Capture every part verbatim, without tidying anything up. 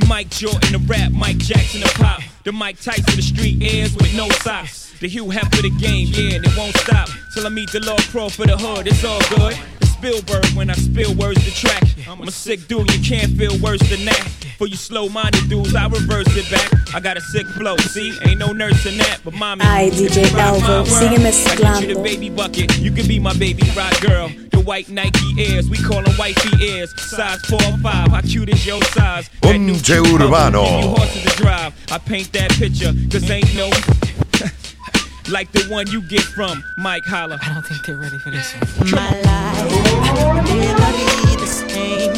The Mike Jordan, the rap, Mike Jackson, the pop. The Mike Tyson, the street airs with no socks. The Hugh Hefner, the game, yeah, and it won't stop. Till I meet the Lord Pro for the hood, it's all good. The Spielberg, when I spill words to track. I'm a sick dude, you can't feel worse than that. For you slow-minded dudes, I reverse it back. I got a sick flow, see? Ain't no nurse in that, but mommy. I, D J Elvo, singing Miss Slambo. I get you the baby bucket, you can be my baby rock girl. White Nike ears, we call them wifey ears. Size four or five, how cute is your size? Concierto Urbano. I paint that picture, cause ain't no like the one you get from Mike Holla. I don't think they're ready for this one. My life will never be the same.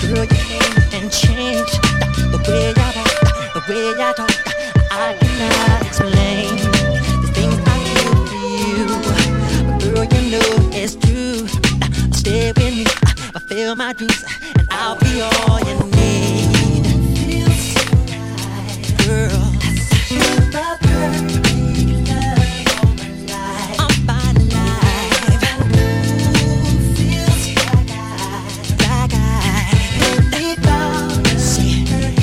Girl, you came and changed the way I walk, the way I talk. I cannot explain the things I do for you. Girl, you know it's true. Stay with me, I feel my juice, and I'll be all you need. Feels so right, girl. You're the perfect love of my life. Of my life. Ooh, feels like I, like I finally found the secret.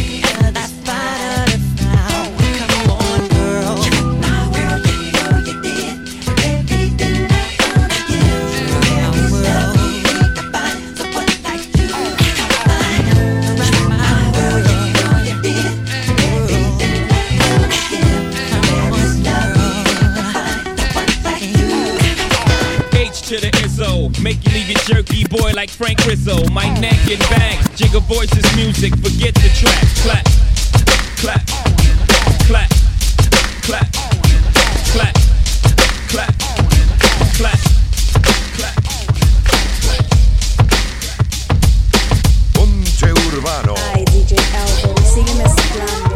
I finally found. Come on, girl. You're my world, you know you did everything I wanted. Yeah, girl, girl. Make you leave your jerky boy like Frank Rizzo. My neck and back, jigger voices music. Forget the track. Clap, clap, clap, clap, clap, clap, clap, clap. Concierto Urbano. I, D J Elvo, singing Miss Slambo.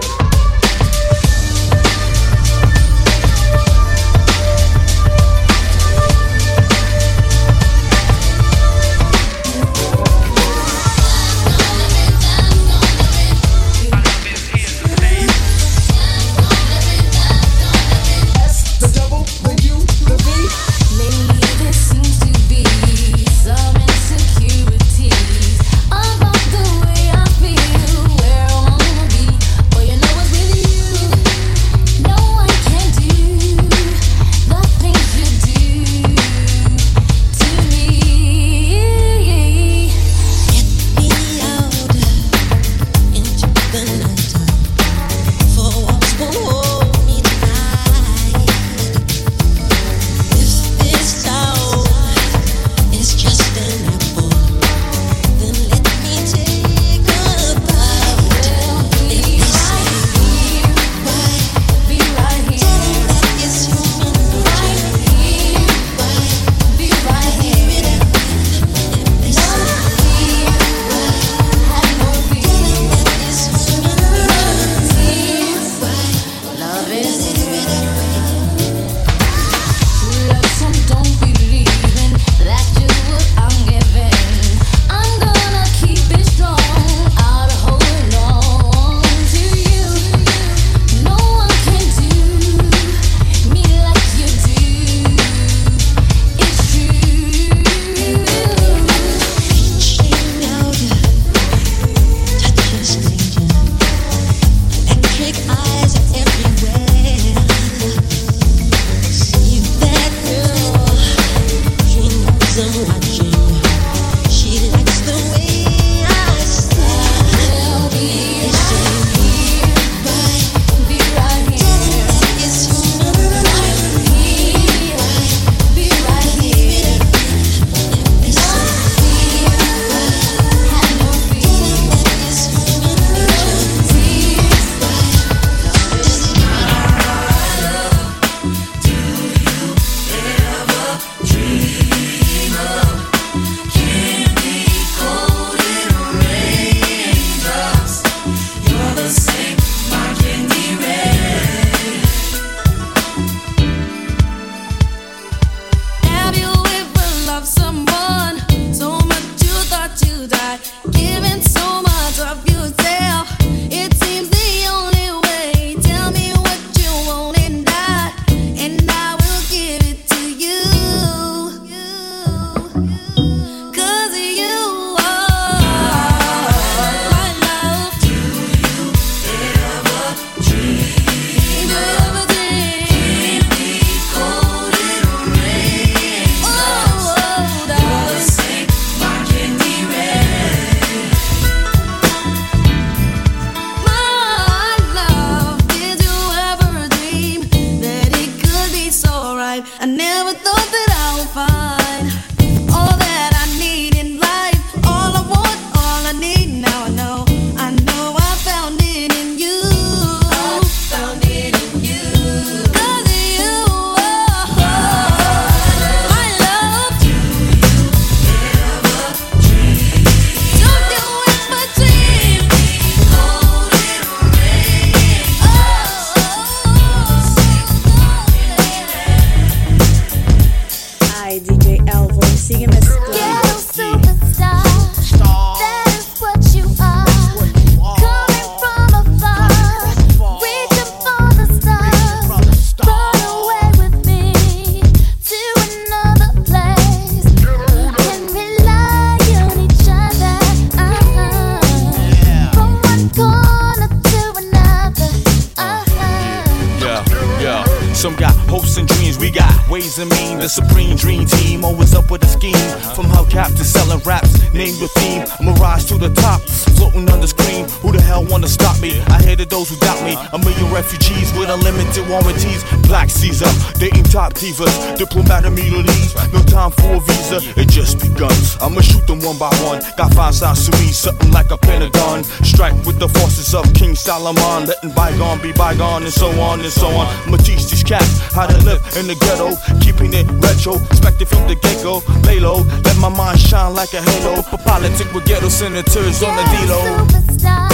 Some got hopes and dreams, we got ways and means. The supreme dream team, always up with a scheme. From hubcap to selling raps, name your theme. Mirage to the top, floating on the screen. Who the hell wanna stop me? I hated those who doubt me. A million refugees with unlimited warranties. Black Caesar, dating top divas, diplomatic immunities. No time for a visa, it just begun. I'ma shoot them one by one. Got five sides to me, something like a pentagon. Strike with the forces of King Solomon, letting bygone be bygone, and so on and so on. I'ma teach these cats how to live in the ghetto, keeping it retro, expect it from the get-go. Lay low, let my mind shine like a halo. Politic with ghetto senators on the D-Lo. Superstar,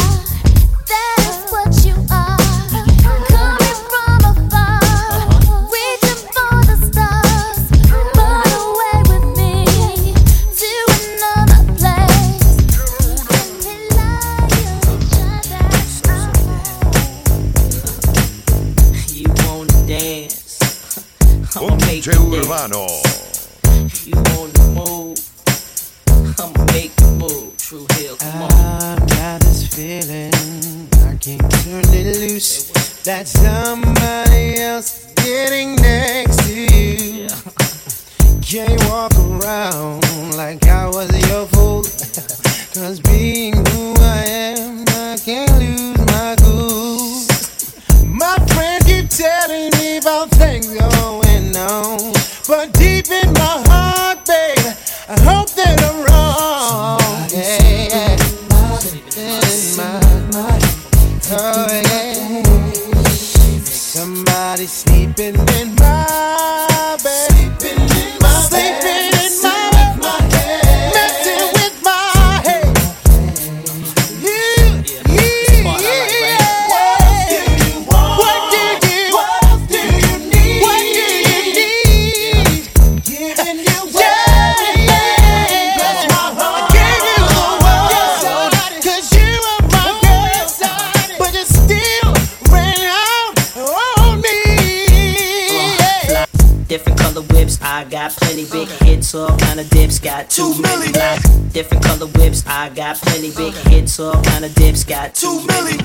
that's what you are. Concierto Urbano. You on the move? I'ma make the move. True Hill, come on. I've got this feeling I can't turn it loose. That somebody else is getting next to you. Yeah. Can't walk around like I was your fool. Cause being who I am, I can't lose my cool. My friend keep telling me about things going. No, but deep in my heart, baby, I hope that I'm wrong. Yeah, yeah. My, my, oh, yeah. Somebody sleeping in my bed, sleeping in my bed, sleeping in my bed, messing with my head. Yeah, yeah, yeah. I got plenty big hits, all kind of dips. Got two million different color whips. I got plenty big hits, all kind of dips. Got two million.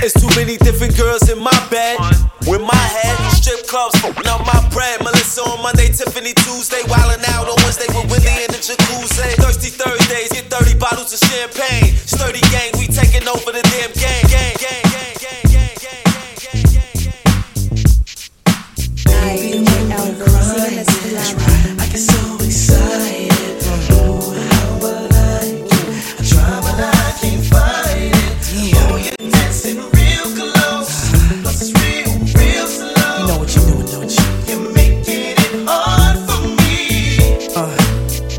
It's too many different girls in my bed. With my head, strip clubs, now my bread. Melissa on Monday, Tiffany Tuesday, wildin' out on Wednesday with Willie in the jacuzzi. Thirsty Thursdays, get thirty bottles of champagne. Sturdy gang, we taking over the damn game. Gang, gang, gang, gang, gang, gang, gang, gang, gang, gang. I get so excited. Oh, how I like you. I try but I can't find it. Oh, you're dancing real close. Plus it's real, real slow. You know what you're doing, don't you? You're making it hard for me. uh,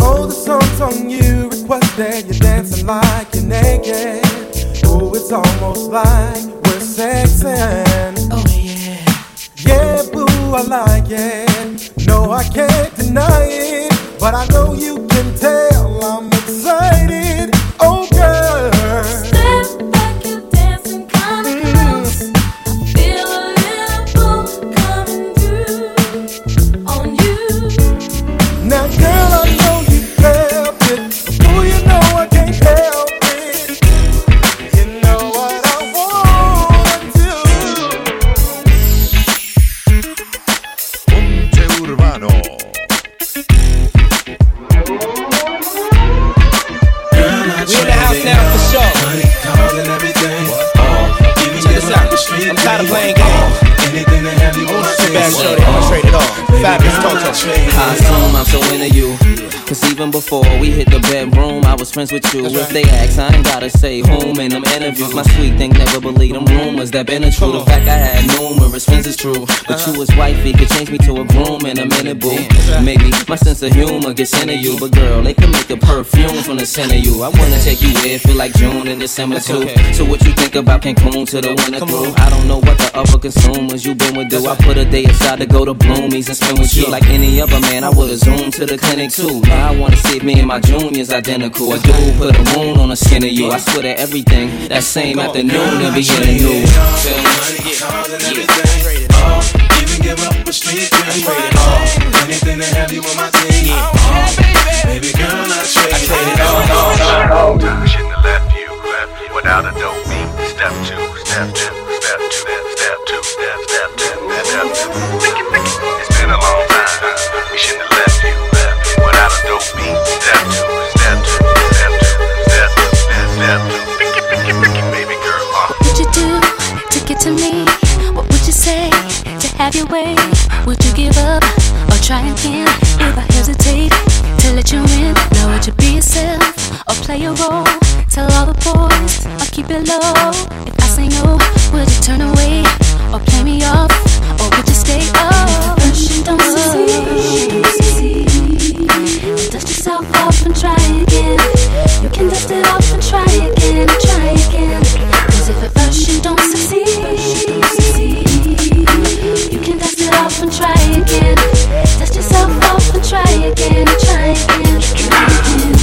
Oh, the song's on you requested. You're dancing like you're naked. Oh, it's almost like we're sexing. Oh, yeah. Yeah, boo, I like it. No, I can't deny it, but I know you can tell I'm excited. Oh, girl. Step back, you're dancing kind of close. I feel a little pull coming through on you. Now, girl, I know you felt it. Oh, you know I can't help it. You know what I want to. Ponte Urbano. I'm tired of playing games. Oh, anything that have you want to back show, they want to trade it all. Fabulous Toto. I assume I'm so into you. Cause even before we hit the bedroom, I was friends with you. That's if right. They ask, I ain't gotta say whom in them interviews. My sweet thing never believed them rumors that been a true. The fact I had numerous friends is true. But you as wifey could change me to a groom in a minute, boo. Maybe my sense of humor gets into you. But girl, they can make a perfume from the scent of you. I wanna take you there, feel like June and December too. So what you think about Cancun to the winter through? I don't know what the other consumers you been with do. I put a day aside to go to Bloomies and spend with you. Like any other man, I would've zoomed to the clinic too. Now I wanna see if me and my junior's identical. I do put a wound on the skin of you. I swear to everything, that same afternoon and be in the news. Feel money, cars and everything. Oh, even give up a street dream. Oh, anything to have you on my team. Oh, baby girl, I trade it all. I shouldn't have left you, left you without a dope beat. Step two, step two. Step two, step two, step two, step two, step two. keep it low. If I say no, would you turn away or play me off, or would you stay up? If you don't succeed, dust yourself off and try again. You can dust it off and try again, try again. 'Cause if at first you don't succeed, you can dust it off and try again. Dust yourself off and try again, try again, try again.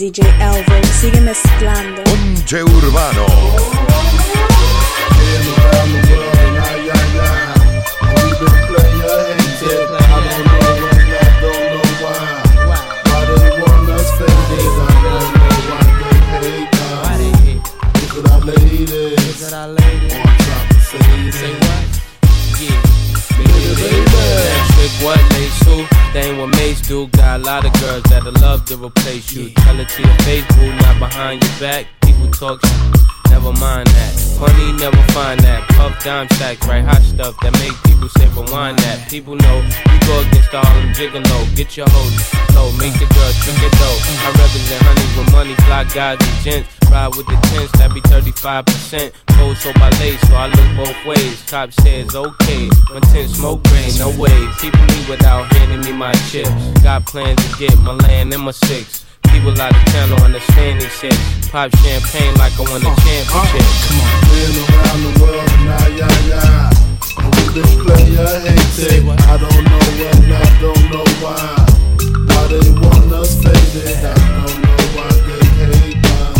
D J Elvo sigue mezclando. Concierto Urbano. Thing what mates do, got a lot of girls that'll love to replace you. Tell it to your face, boo, not behind your back. People talk shit, never mind that. Honey, never find that. Puff dime stacks, right? Hot stuff that make people say rewind that. People know you go against all them gigolo. Get your hoes low, make the girl drink it though. I represent honey with money, fly guys and gents. Ride with the tents, that be thirty-five percent. Cold so by late, so I look both ways. Cop says okay, when tent smoke rain, no ways. Keeping me without handing me my chips. Got plans to get my land and my six. People out of town don't understand this shit. Pop champagne like I won a championship. Come on. Been around the world, nah, yeah, yeah. Who this player hated? I don't know when, I don't know why. Why they want us faded? I don't know why they hate us.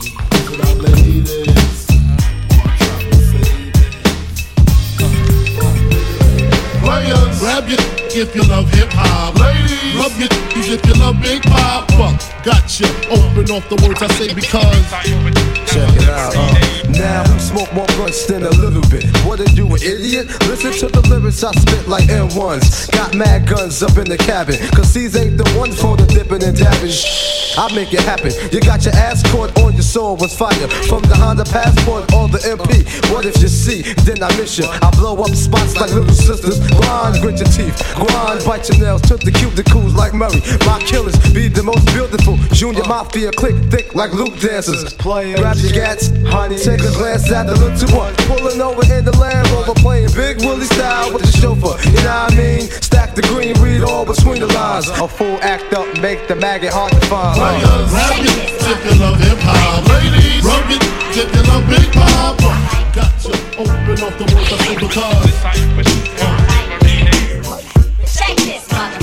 Look at our ladies. Watch out for faded. Players, grab your if you love hip hop, ladies. Rub your if you love big pop. Gotcha, open off the words I say because check it out, uh. Now we smoke more blunts than a little bit. What are you, an idiot? Listen to the lyrics I spit like M ones. Got mad guns up in the cabin, 'cause these ain't the ones for the dipping and dabbing. I make it happen. You got your ass caught on your sword was fire. From the Honda passport or the M P. What if you see, then I miss you. I blow up spots like little sisters. Grind, grit your teeth, grind, bite your nails. Took the cuticles like Mary. My killers be the most beautiful. Junior Mafia, click thick like loop dancers. Players. Grab your gats, honey. Take a glance at the little one. Pulling over in the Land Rover, playing Big Willie style with the chauffeur. You know what I mean? Stack the green, read all between the lines. A full act up, make the maggot hard to find. Players, grab it, if you love hip hop. Ladies, rub it, if you love Big Pop. Gotcha, open up the words I say because. Check this, mother.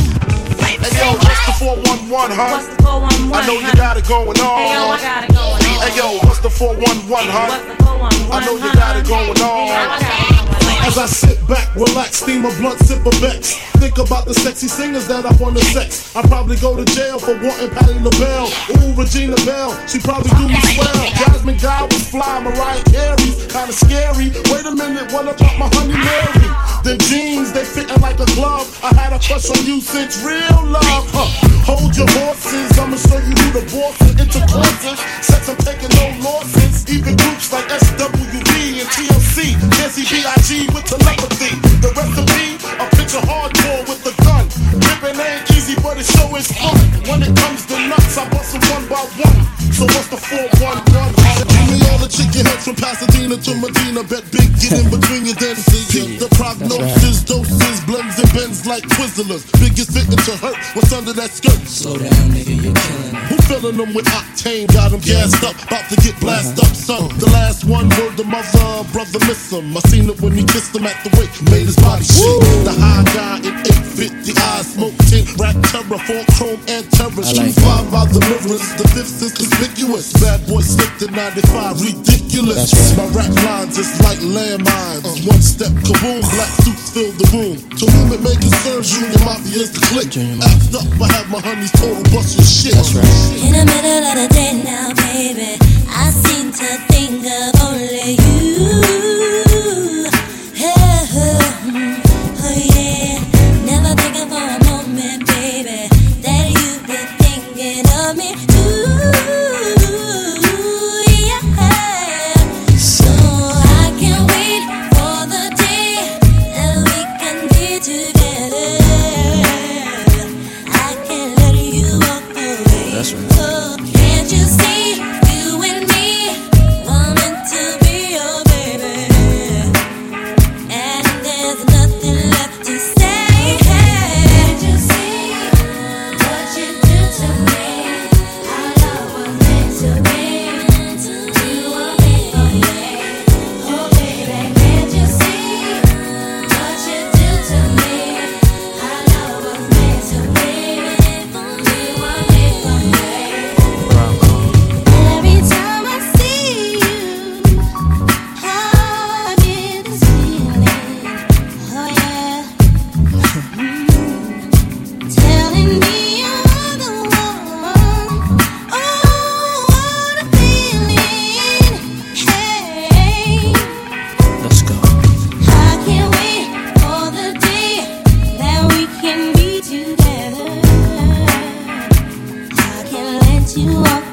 Hey yo, what's the four one one, huh? What's the four one one, I know you got it going on. Hey yo, I got it going on. Hey yo, what's the four one one, huh? What's the four one one, I know you got it going on. Hey, I got it going on. As I sit back, relax, steam a blunt, sip a Bex. Think about the sexy singers that I wanna sex. I probably go to jail for wanting Patti LaBelle. Ooh, Regina Bell, she probably do me swell. Jasmine Guy was fly, Mariah Carey, kinda scary. Wait a minute, what about my honey Mary? Them jeans, they fitting like a glove. I had a crush on you since real love. Huh. Hold your horses, I'ma show you who the boss is. Intercourse is, sex, I'm taking no losses. Even groups like S W B and T L C, Jesse B I G with telepathy, the recipe, a picture hardcore with a gun. Rippin' ain't easy, but it sure is fun. When it comes to nuts, I bust them one by one. So what's the four one one? Give me all the chicken heads from Pasadena to Medina. Bet big, get in between your dances. Keep the prognosis, doses, blends and bends. like Twizzlers. Biggest victim to hurt. What's under that skirt? Slow down, nigga, you're killing me. Who filling them with octane? Got them yeah. gassed up, about to get blasted uh-huh. up, son. Uh-huh. The last one, word to mother, brother miss him. I seen it when he kissed him at the wake, made his body shake. The high guy in eight fifty, eyes smoke tint, rack terror, four chrome and terror. Street five by the mirrors, the fifth is conspicuous. Bad boy slipped in ninety-five, ridiculous. Right. My rap lines is like landmines. Uh. One step, kaboom, black suits fill the room. To whom it may concern, Junior Mafia is the click. Act up, I have my honeys total bust your shit. That's right. In the middle of the day now, baby, I seem to think of only you. Oh, oh yeah, never thinking for a moment, baby, that you've been thinking of me too. You are